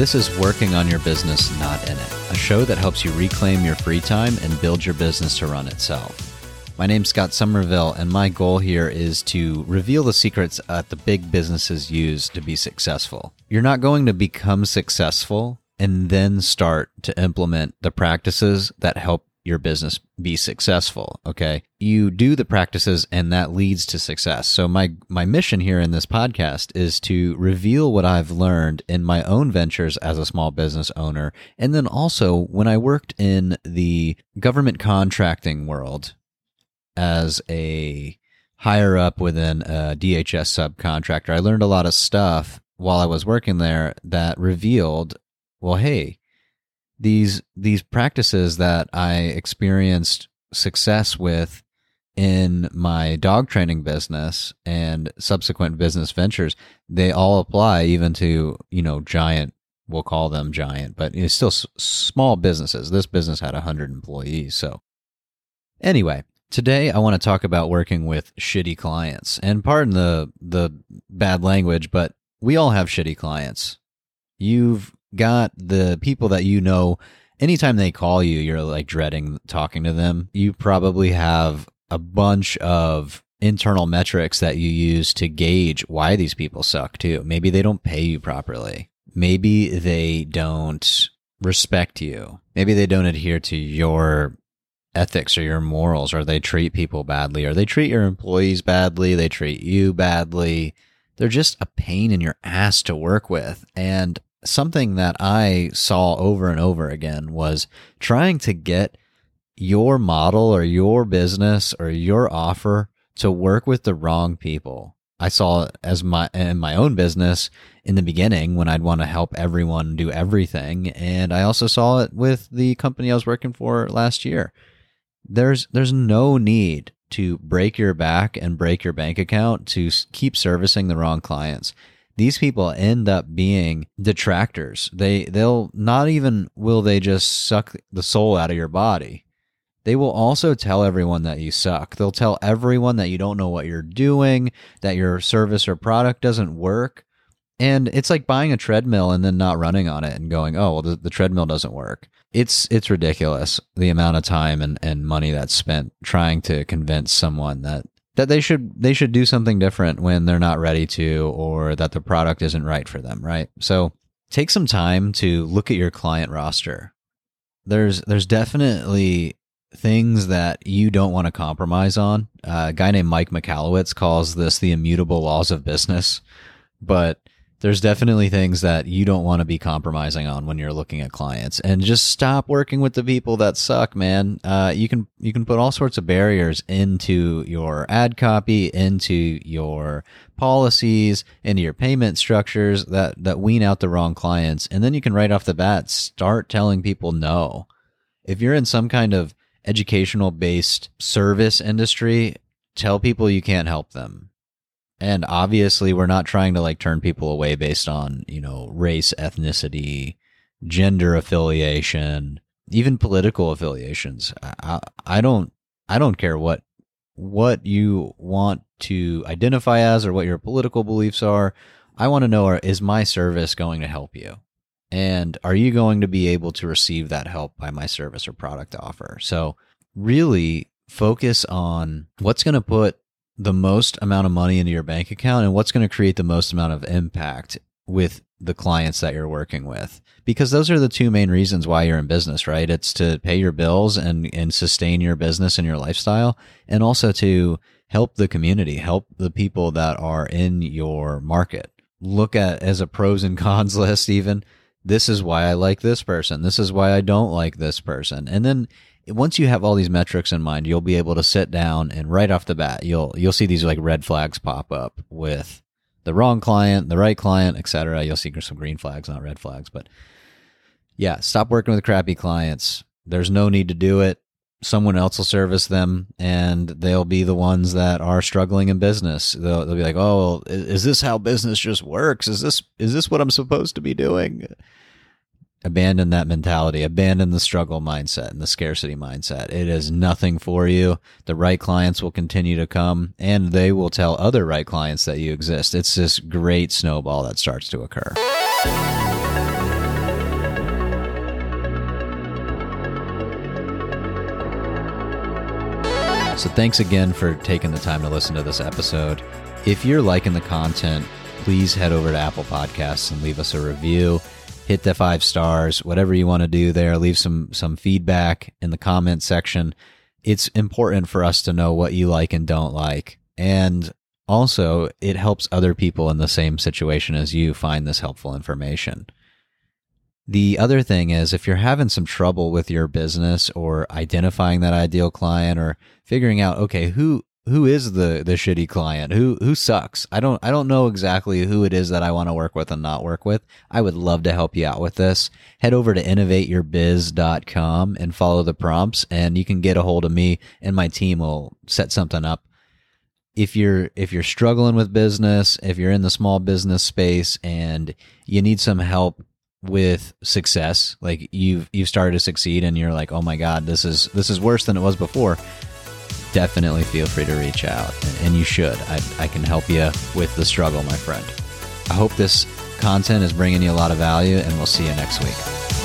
This is Working on Your Business, Not In It, a show that helps you reclaim your free time and build your business to run itself. My name's Scott Somerville, and my goal here is to reveal the secrets that the big businesses use to be successful. You're not going to become successful and then start to implement the practices that help your business be successful, okay? You do the practices and that leads to success. So my mission here in this podcast is to reveal what I've learned in my own ventures as a small business owner, and then also when I worked in the government contracting world as a higher up within a DHS subcontractor. I learned a lot of stuff while I was working there that revealed, well, hey, these practices that I experienced success with in my dog training business and subsequent business ventures, they all apply even to, giant, we'll call them giant, but it's still small businesses. This business had 100 employees. So anyway, today I want to talk about working with shitty clients. And pardon the bad language, but we all have shitty clients. You've got the people that you know, anytime they call you, you're like dreading talking to them. You probably have a bunch of internal metrics that you use to gauge why these people suck too. Maybe they don't pay you properly. Maybe they don't respect you. Maybe they don't adhere to your ethics or your morals, or they treat people badly, or they treat your employees badly, they treat you badly. They're just a pain in your ass to work with. And something that I saw over and over again was trying to get your model or your business or your offer to work with the wrong people. I saw it as in my own business in the beginning when I'd want to help everyone do everything, and I also saw it with the company I was working for last year. There's no need to break your back and break your bank account to keep servicing the wrong clients. These people end up being detractors. They just suck the soul out of your body. They will also tell everyone that you suck. They'll tell everyone that you don't know what you're doing, that your service or product doesn't work. And it's like buying a treadmill and then not running on it and going, oh, well, the treadmill doesn't work. It's ridiculous, the amount of time and money that's spent trying to convince someone that they should do something different when they're not ready to, or that the product isn't right for them, right? So take some time to look at your client roster. There's definitely things that you don't want to compromise on. A guy named Mike Michalowicz calls this the immutable laws of business, but there's definitely things that you don't want to be compromising on when you're looking at clients, and just stop working with the people that suck, man. You can put all sorts of barriers into your ad copy, into your policies, into your payment structures that wean out the wrong clients. And then you can right off the bat start telling people no. If you're in some kind of educational based service industry, tell people you can't help them. And obviously, we're not trying to turn people away based on, race, ethnicity, gender affiliation, even political affiliations. I don't care what you want to identify as or what your political beliefs are. I want to know, is my service going to help you? And are you going to be able to receive that help by my service or product offer? So really focus on what's going to put the most amount of money into your bank account and what's going to create the most amount of impact with the clients that you're working with. Because those are the two main reasons why you're in business, right? It's to pay your bills and sustain your business and your lifestyle, and also to help the community, help the people that are in your market. Look at as a pros and cons list even. This is why I like this person. This is why I don't like this person. And then once you have all these metrics in mind, you'll be able to sit down and right off the bat, you'll see these red flags pop up with the wrong client, the right client, et cetera. You'll see some green flags, not red flags. But yeah, stop working with crappy clients. There's no need to do it. Someone else will service them, and they'll be the ones that are struggling in business. They'll be like, oh, is this how business just works? Is this what I'm supposed to be doing? Abandon that mentality. Abandon the struggle mindset and the scarcity mindset. It is nothing for you. The right clients will continue to come, and they will tell other right clients that you exist. It's this great snowball that starts to occur. So thanks again for taking the time to listen to this episode. If you're liking the content, please head over to Apple Podcasts and leave us a review. Hit the 5 stars, whatever you want to do there. Leave some feedback in the comment section. It's important for us to know what you like and don't like. And also, it helps other people in the same situation as you find this helpful information. The other thing is, if you're having some trouble with your business or identifying that ideal client or figuring out, okay, who is the shitty client? Who sucks? I don't know exactly who it is that I want to work with and not work with. I would love to help you out with this. Head over to innovateyourbiz.com and follow the prompts, and you can get a hold of me, and my team will set something up. If you're struggling with business, if you're in the small business space and you need some help with success, like you've started to succeed and you're like, oh my God, this is worse than it was before, definitely feel free to reach out, and you should. I can help you with the struggle, my friend. I hope this content is bringing you a lot of value, and we'll see you next week.